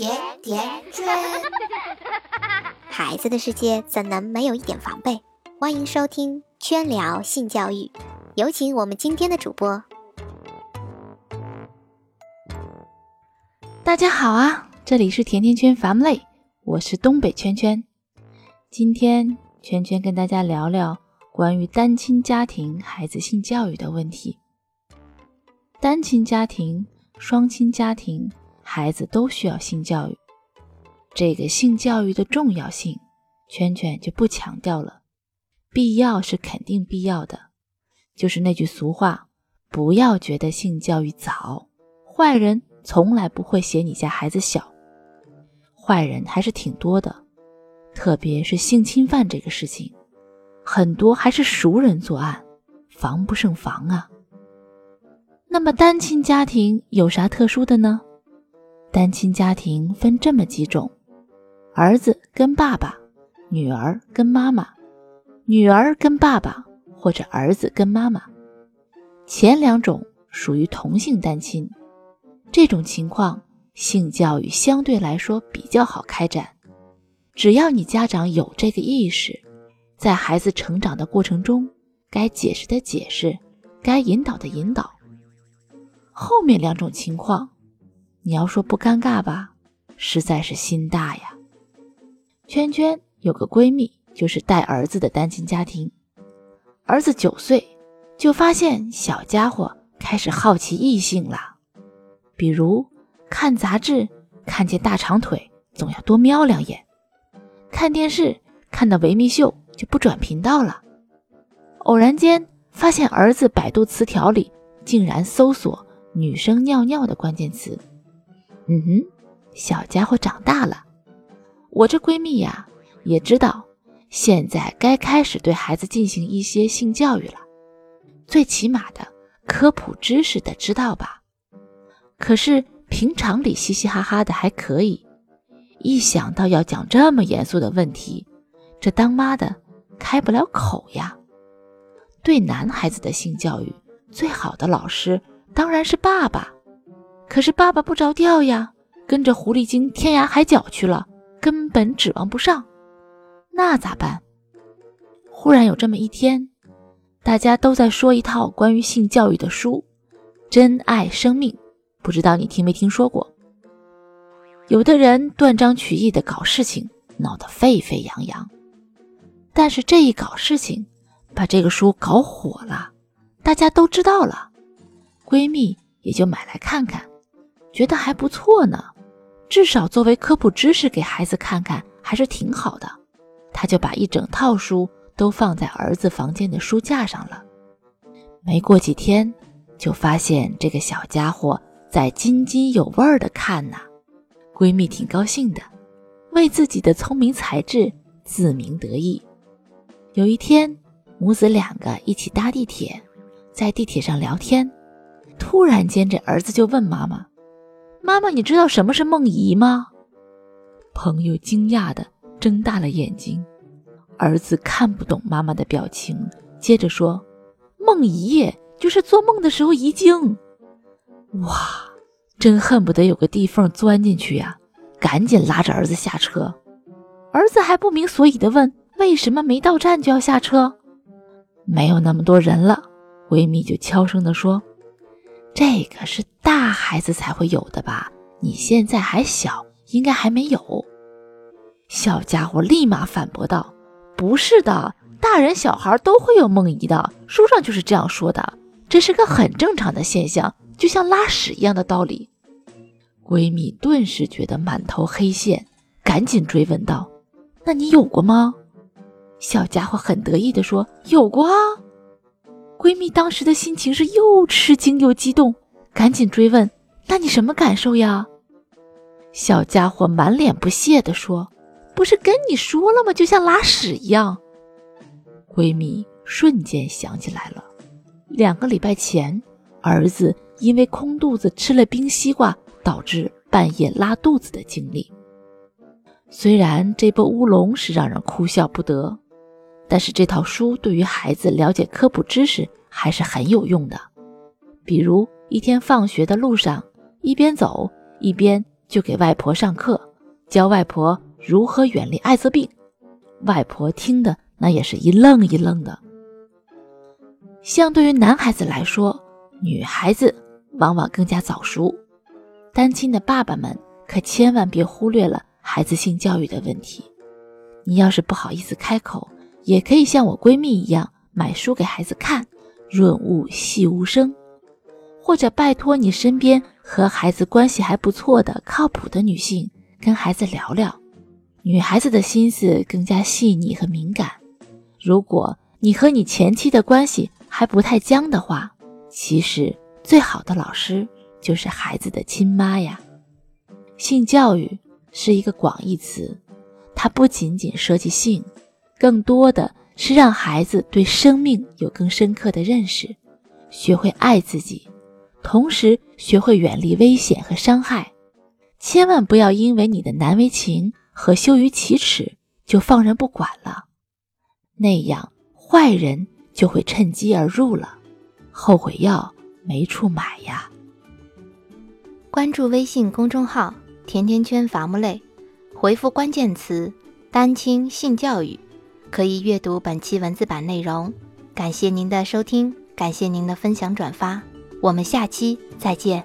点点追。孩子的世界怎能没有一点防备？欢迎收听圈聊性教育，有请我们今天的主播。大家好啊，这里是甜甜圈 Family， 我是东北圈圈。今天圈圈跟大家聊聊关于单亲家庭孩子性教育的问题。单亲家庭、双亲家庭，孩子都需要性教育。这个性教育的重要性，圈圈就不强调了。必要是肯定必要的，就是那句俗话，不要觉得性教育早，坏人从来不会嫌你家孩子小。坏人还是挺多的，特别是性侵犯这个事情，很多还是熟人作案，防不胜防啊。那么单亲家庭有啥特殊的呢？单亲家庭分这么几种，儿子跟爸爸，女儿跟妈妈，女儿跟爸爸，或者儿子跟妈妈。前两种属于同性单亲，这种情况性教育相对来说比较好开展。只要你家长有这个意识，在孩子成长的过程中，该解释的解释，该引导的引导。后面两种情况，你要说不尴尬吧，实在是心大呀。圈圈有个闺蜜，就是带儿子的单亲家庭，儿子9岁就发现小家伙开始好奇异性了，比如看杂志看见大长腿总要多瞄两眼，看电视看到维密秀就不转频道了。偶然间发现儿子百度词条里竟然搜索女生尿尿的关键词，小家伙长大了。我这闺蜜呀，也知道现在该开始对孩子进行一些性教育了，最起码的科普知识的知道吧。可是平常里嘻嘻哈哈的还可以，一想到要讲这么严肃的问题，这当妈的开不了口呀。对男孩子的性教育，最好的老师当然是爸爸，可是爸爸不着调呀，跟着狐狸精天涯海角去了，根本指望不上。那咋办？忽然有这么一天，大家都在说一套关于性教育的书，珍爱生命，不知道你听没听说过。有的人断章取义的搞事情，闹得沸沸扬扬，但是这一搞事情把这个书搞火了，大家都知道了，闺蜜也就买来看看，觉得还不错呢，至少作为科普知识给孩子看看还是挺好的。她就把一整套书都放在儿子房间的书架上了。没过几天就发现这个小家伙在津津有味的看呢，闺蜜挺高兴的，为自己的聪明才智自鸣得意。有一天母子两个一起搭地铁，在地铁上聊天，突然间这儿子就问妈妈，妈妈你知道什么是梦遗吗？朋友惊讶的睁大了眼睛，儿子看不懂妈妈的表情，接着说，梦遗就是做梦的时候遗精。哇，真恨不得有个地缝钻进去呀，赶紧拉着儿子下车。儿子还不明所以的问，为什么没到站就要下车？没有那么多人了，闺蜜就悄声地说，这个是大孩子才会有的吧，你现在还小，应该还没有。小家伙立马反驳道，不是的，大人小孩都会有梦遗的，书上就是这样说的，这是个很正常的现象，就像拉屎一样的道理。闺蜜顿时觉得满头黑线，赶紧追问道，那你有过吗？小家伙很得意地说，有过啊。闺蜜当时的心情是又吃惊又激动，赶紧追问，那你什么感受呀？小家伙满脸不屑地说，不是跟你说了吗，就像拉屎一样。闺蜜瞬间想起来了，2个礼拜前儿子因为空肚子吃了冰西瓜导致半夜拉肚子的经历。虽然这波乌龙是让人哭笑不得，但是这套书对于孩子了解科普知识还是很有用的。比如一天放学的路上，一边走一边就给外婆上课，教外婆如何远离艾滋病。外婆听的那也是一愣一愣的。相对于男孩子来说，女孩子往往更加早熟，单亲的爸爸们可千万别忽略了孩子性教育的问题。你要是不好意思开口，也可以像我闺蜜一样买书给孩子看，润物细无声，或者拜托你身边和孩子关系还不错的靠谱的女性跟孩子聊聊。女孩子的心思更加细腻和敏感，如果你和你前妻的关系还不太僵的话，其实最好的老师就是孩子的亲妈呀。性教育是一个广义词，它不仅仅涉及性，更多的是让孩子对生命有更深刻的认识，学会爱自己，同时学会远离危险和伤害。千万不要因为你的难为情和羞于启齿就放任不管了，那样坏人就会趁机而入了，后悔药没处买呀。关注微信公众号甜甜圈伐木累，回复关键词单亲性教育，可以阅读本期文字版内容。感谢您的收听，感谢您的分享转发，我们下期再见。